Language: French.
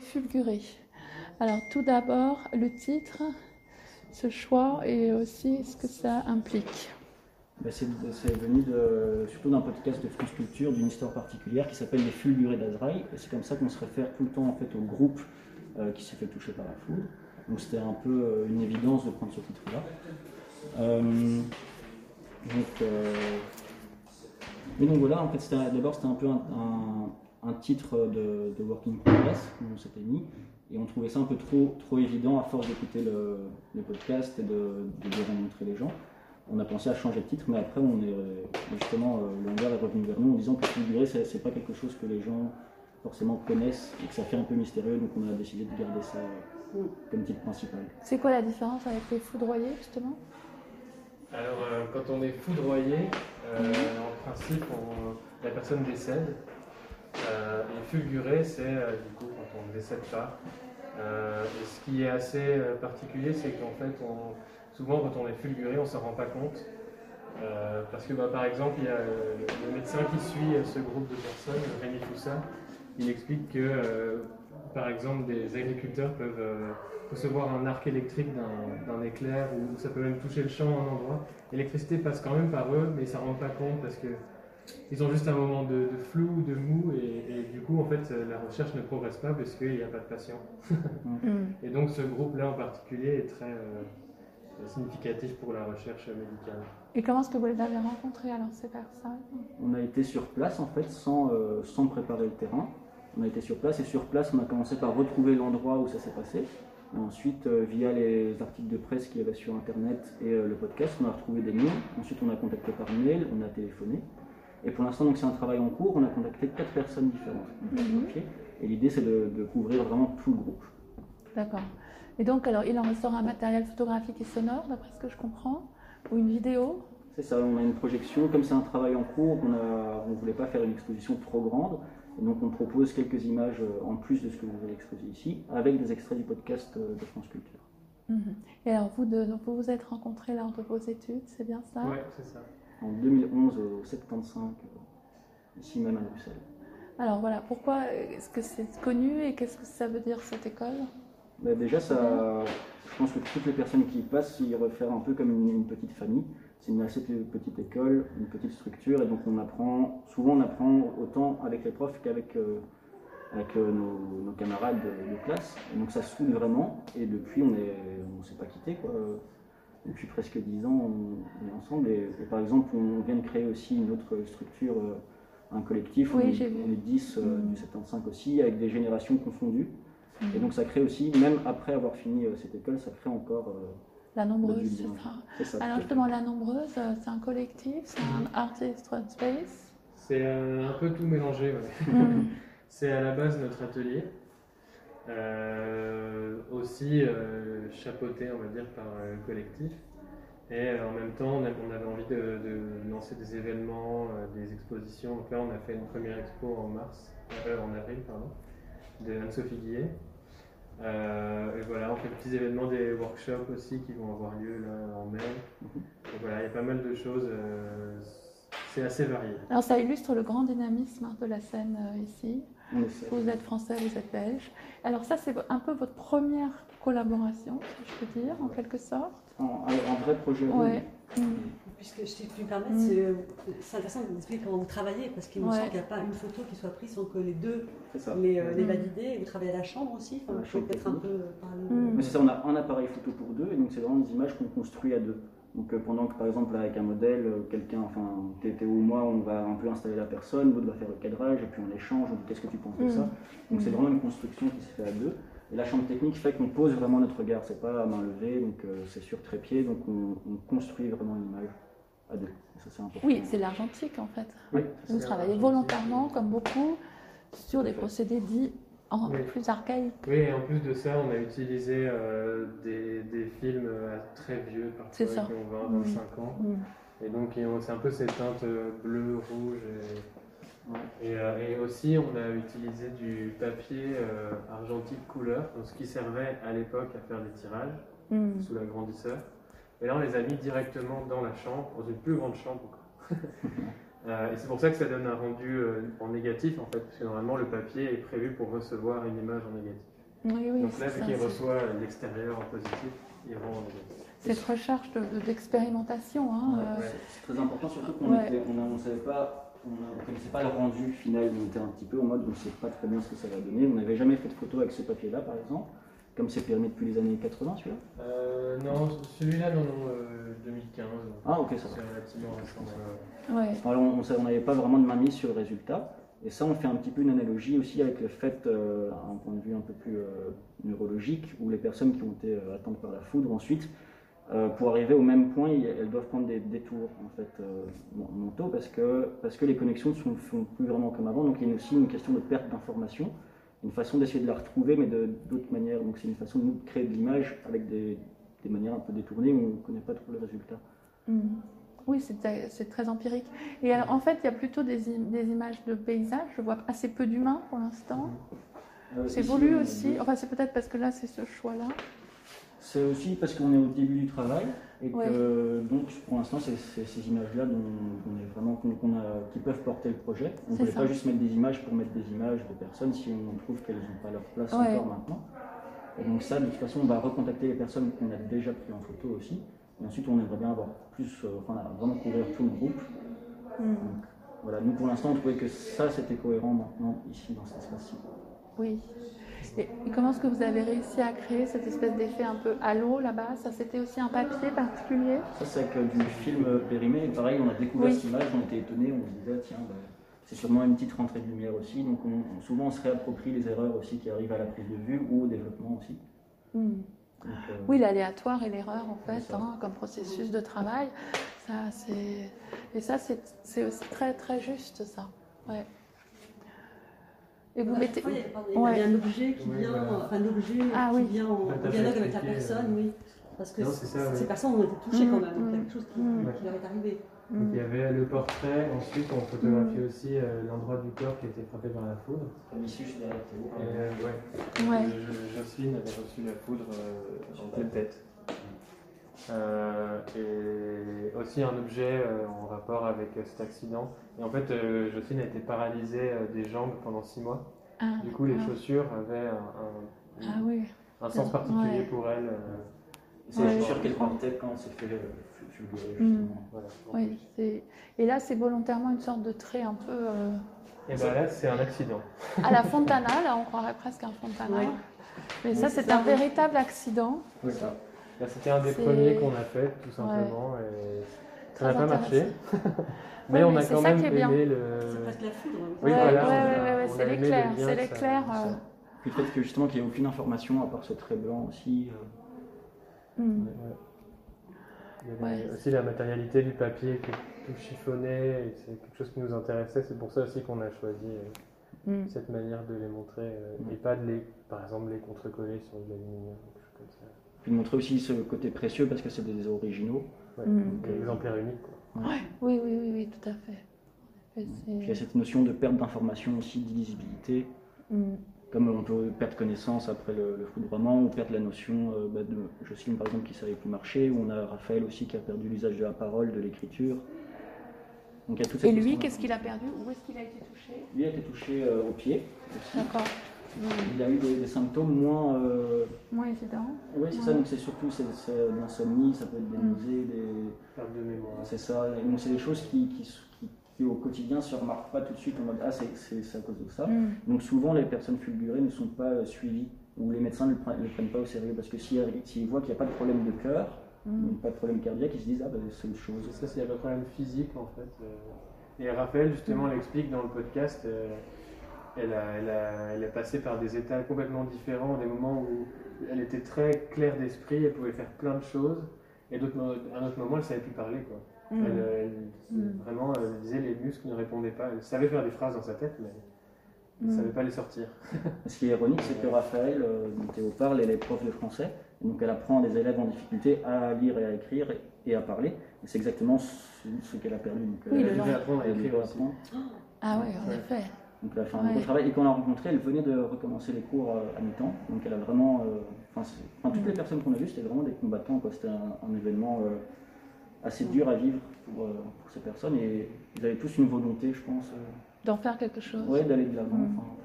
Les fulgurés. Alors tout d'abord, le titre, ce choix et aussi ce que ça implique. Ben c'est venu surtout d'un podcast de France Culture, d'une histoire particulière qui s'appelle Les fulgurés d'Azrail. Et c'est comme ça qu'on se réfère tout le temps en fait, au groupe qui s'est fait toucher par la foudre. Donc c'était un peu une évidence de prendre ce titre-là. Donc voilà, en fait, d'abord c'était un peu un titre de Working Progress, on s'était mis. Et on trouvait ça un peu trop évident à force d'écouter le podcast et de rencontrer les gens. On a pensé à changer de titre, mais après, justement, l'univers est revenu vers nous en disant que fulguré, c'est pas quelque chose que les gens forcément connaissent et que ça fait un peu mystérieux, donc on a décidé de garder ça comme titre principal. C'est quoi la différence avec les foudroyés, justement? Alors, quand on est foudroyé, en principe, la personne décède. Et fulguré, c'est du coup quand on ne décède pas. Et ce qui est assez particulier, c'est qu'en fait, souvent quand on est fulguré, on ne s'en rend pas compte. Parce que par exemple, il y a le médecin qui suit ce groupe de personnes, Rémi Foussa, il explique que par exemple des agriculteurs peuvent recevoir un arc électrique d'un éclair, ou ça peut même toucher le champ à un endroit. L'électricité passe quand même par eux, mais ils ne s'en rendent pas compte parce que ils ont juste un moment de flou, de mou, et du coup, en fait, la recherche ne progresse pas parce qu'il n'y a pas de patient. Et donc, ce groupe-là en particulier est très significatif pour la recherche médicale. Et comment est-ce que vous les avez rencontrés, alors, ces personnes? On a été sur place, en fait, sans préparer le terrain. On a été sur place, et sur place, on a commencé par retrouver l'endroit où ça s'est passé. Et ensuite, via les articles de presse qu'il y avait sur Internet et le podcast, on a retrouvé des noms. Ensuite, on a contacté par mail, on a téléphoné. Et pour l'instant, c'est un travail en cours, on a contacté 4 personnes différentes. Okay. Et l'idée, c'est de couvrir vraiment tout le groupe. D'accord. Et donc, alors, il en ressort un matériel photographique et sonore, d'après ce que je comprends, ou une vidéo? C'est ça, on a une projection. Comme c'est un travail en cours, on ne voulait pas faire une exposition trop grande. Et donc, on propose quelques images en plus de ce que vous allez exposer ici, avec des extraits du podcast de France Culture. Et alors, vous deux, donc, vous vous êtes rencontrés là entre vos études, c'est bien ça? Oui, c'est ça. En 2011, au 75, ici même à Bruxelles. Alors voilà, pourquoi est-ce que c'est connu et qu'est-ce que ça veut dire cette école? Déjà, je pense que toutes les personnes qui y passent y réfèrent un peu comme une petite famille. C'est une assez petite école, une petite structure, et donc on apprend autant avec les profs qu'avec nos camarades de classe. Et donc ça soude vraiment, et depuis on ne s'est pas quitté, quoi. Depuis presque 10 ans, on est ensemble et par exemple, on vient de créer aussi une autre structure, un collectif, oui, on est 10 du 75 aussi, avec des générations confondues. Et donc ça crée aussi, même après avoir fini cette école, ça crée encore… La Nombreuse, c'est ça. Alors justement, La Nombreuse, c'est un collectif, c'est un artist space? C'est un peu tout mélangé, ouais. C'est à la base notre atelier. Aussi chapeauté, on va dire, par le collectif. Et en même temps, on avait envie de lancer des événements, des expositions. Donc là, on a fait une première expo en avril, pardon, de Anne-Sophie Guillet. Et voilà, on fait des petits événements, des workshops aussi qui vont avoir lieu là, en mai. Donc voilà, il y a pas mal de choses. C'est assez varié. Alors ça illustre le grand dynamisme de la scène ici. Vous êtes français, vous êtes belge. Alors ça, c'est un peu votre première collaboration, si je peux dire, en quelque sorte. Un vrai projet. Ouais. Puisque, si tu me permets, c'est intéressant de vous expliquer comment vous travaillez, parce qu'il me semble qu'il n'y a pas une photo qui soit prise sans que les deux les validés. Vous travaillez à la chambre aussi, enfin, je peux peut-être un peu parler. C'est ça, on a un appareil photo pour deux, et donc c'est vraiment des images qu'on construit à deux. Donc pendant que par exemple avec un modèle, Théo ou moi, on va un peu installer la personne, l'autre va faire le cadrage et puis on échange, on dit qu'est-ce que tu penses de ça. Donc c'est vraiment une construction qui se fait à deux. Et la chambre technique fait qu'on pose vraiment notre regard, c'est pas à main levée, donc c'est sur trépied, donc on construit vraiment une image à deux. Et ça, c'est important. Oui, c'est l'argentique en fait. Oui, vous travaillez volontairement, comme beaucoup, sur des procédés dits plus archaïques. Oui, et en plus de ça, on a utilisé des films très vieux, parfois qui ont 20, 25 ans. Et donc, c'est un peu ces teintes bleues, rouges. Et aussi, on a utilisé du papier argentique couleur, donc ce qui servait à l'époque à faire des tirages sous l'agrandisseur. Et là, on les a mis directement dans la chambre, dans une plus grande chambre. Et c'est pour ça que ça donne un rendu en négatif, en fait, parce que normalement le papier est prévu pour recevoir une image en négatif. Oui, oui, donc là, vu qu'il reçoit l'extérieur en positif, il rend en négatif. Cette recherche d'expérimentation. Hein, ouais, c'est très important, surtout qu'on ne savait pas. On ne connaissait pas le rendu final, on était un petit peu en mode on ne sait pas très bien ce que ça va donner. On n'avait jamais fait de photo avec ce papier-là, par exemple, comme c'est permis depuis les années 80, celui-là. Non, celui-là, non, 2015. Ah, ok, ça va. C'est relativement récent. Ouais. Alors, on n'avait pas vraiment de mainmise sur le résultat. Et ça, on fait un petit peu une analogie aussi avec le fait, à un point de vue un peu plus neurologique, où les personnes qui ont été atteintes par la foudre ensuite, pour arriver au même point, elles doivent prendre des détours en fait, mentaux parce que les connexions ne sont plus vraiment comme avant. Donc il y a aussi une question de perte d'information, une façon d'essayer de la retrouver mais d'autres manières. Donc c'est une façon de nous créer de l'image avec des manières un peu détournées où on ne connaît pas trop le résultat. Mmh. Oui, c'est très empirique. Et alors, en fait, il y a plutôt des images de paysages. Je vois assez peu d'humains pour l'instant. C'est voulu aussi. Enfin, c'est peut-être parce que là, c'est ce choix-là. C'est aussi parce qu'on est au début du travail et que donc pour l'instant c'est ces images-là qui peuvent porter le projet. On ne voulait pas juste mettre des images pour mettre des images de personnes si on trouve qu'elles n'ont pas leur place encore maintenant. Et donc ça, de toute façon, on va recontacter les personnes qu'on a déjà prises en photo aussi. Et ensuite, on aimerait bien avoir plus, enfin vraiment couvrir tout le groupe. Mm. Donc, voilà, nous pour l'instant, on trouvait que ça c'était cohérent maintenant ici dans cet espace-ci. Oui. Et comment est-ce que vous avez réussi à créer cette espèce d'effet un peu halo là-bas? Ça, c'était aussi un papier particulier? Ça, c'est avec du film périmé. Et pareil, on a découvert cette image, on était étonnés, on se disait, tiens, c'est sûrement une petite rentrée de lumière aussi. Donc, souvent, on se réapproprie les erreurs aussi qui arrivent à la prise de vue ou au développement aussi. Mmh. Donc, oui, l'aléatoire et l'erreur, en fait, hein, comme processus de travail. Ça, et ça, c'est aussi très, très juste, ça. Ouais. Et vous mettez... Il y a un objet qui vient, vient en dialogue avec la personne, parce que ces personnes ont été touchées quand même, donc il y a quelque chose qui leur est arrivé. Donc il y avait le portrait, ensuite on photographiait aussi l'endroit du corps qui était frappé par la foudre. Ici je suis derrière Théo. Jocelyne avait reçu la foudre en pleine tête. Et aussi un objet en rapport avec cet accident. Et en fait, Jocelyne a été paralysée des jambes pendant 6 mois. Ah, du coup, les chaussures avaient un sens particulier pour elle. C'est les chaussures qu'elle portait quand on s'est fait fulgurer, justement. Voilà, et là, c'est volontairement une sorte de trait un peu... Et bien là, c'est un accident. À la Fontana, là, on croirait presque un Fontana. Oui. Mais ça, c'est un véritable accident. Oui, ça. C'était un des premiers qu'on a fait, tout simplement, et ça n'a pas marché. Mais on a quand même aimé le... C'est presque la foudre. Oui, voilà, c'est l'éclair, c'est l'éclair. Puis peut-être que justement qu'il n'y a aucune information à part ce trait blanc aussi. Il y avait aussi la matérialité du papier qui est tout chiffonné, c'est quelque chose qui nous intéressait, c'est pour ça aussi qu'on a choisi cette manière de les montrer, et pas de les, par exemple, les contrecoller sur de l'aluminium. Puis de montrer aussi ce côté précieux parce que c'est des originaux. Ouais, des exemplaires uniques. Quoi. Ouais. Oui, tout à fait. Il y a cette notion de perte d'information aussi, d'illisibilité. Comme on peut perdre connaissance après le foudrement, ou perdre la notion de Jocelyne par exemple qui ne savait plus marcher, ou on a Raphaël aussi qui a perdu l'usage de la parole, de l'écriture. Donc il y a toute cette... Et lui, qu'est-ce qu'il a perdu? Où est-ce qu'il a été touché? Lui a été touché au pied. D'accord. Il a eu des symptômes moins évidents. Oui, c'est ça, donc c'est surtout de l'insomnie, ça peut être des nausées, des pertes de mémoire. C'est ça, donc c'est des choses qui au quotidien ne se remarquent pas tout de suite en mode ah, c'est à cause de ça. Donc souvent les personnes fulgurées ne sont pas suivies, ou les médecins ne les prennent pas au sérieux, parce que s'ils voient qu'il n'y a pas de problème de cœur, donc pas de problème cardiaque, ils se disent ah, ben, c'est une chose. Ça, c'est pas de problème physique en fait. Et Raphaël justement l'explique dans le podcast. Elle a passé par des états complètement différents, des moments où elle était très claire d'esprit, elle pouvait faire plein de choses, et à un autre moment, elle ne savait plus parler. Quoi. Vraiment, elle disait les muscles ne répondaient pas. Elle savait faire des phrases dans sa tête, mais elle ne savait pas les sortir. Ce qui est ironique, c'est que Raphaël, dont Théo parle, elle est prof de français, donc elle apprend des élèves en difficulté à lire et à écrire et à parler. C'est exactement ce qu'elle a perdu. Donc, elle devait apprendre à écrire aussi. Ah oui, en effet. Donc elle a fait un gros travail, et quand on l'a rencontrée, elle venait de recommencer les cours à mi-temps, donc elle a vraiment, toutes les personnes qu'on a vues, c'était vraiment des combattants, c'était un événement assez dur à vivre pour ces personnes, et ils avaient tous une volonté, je pense. D'en faire quelque chose. Oui, d'aller de l'avant. Enfin,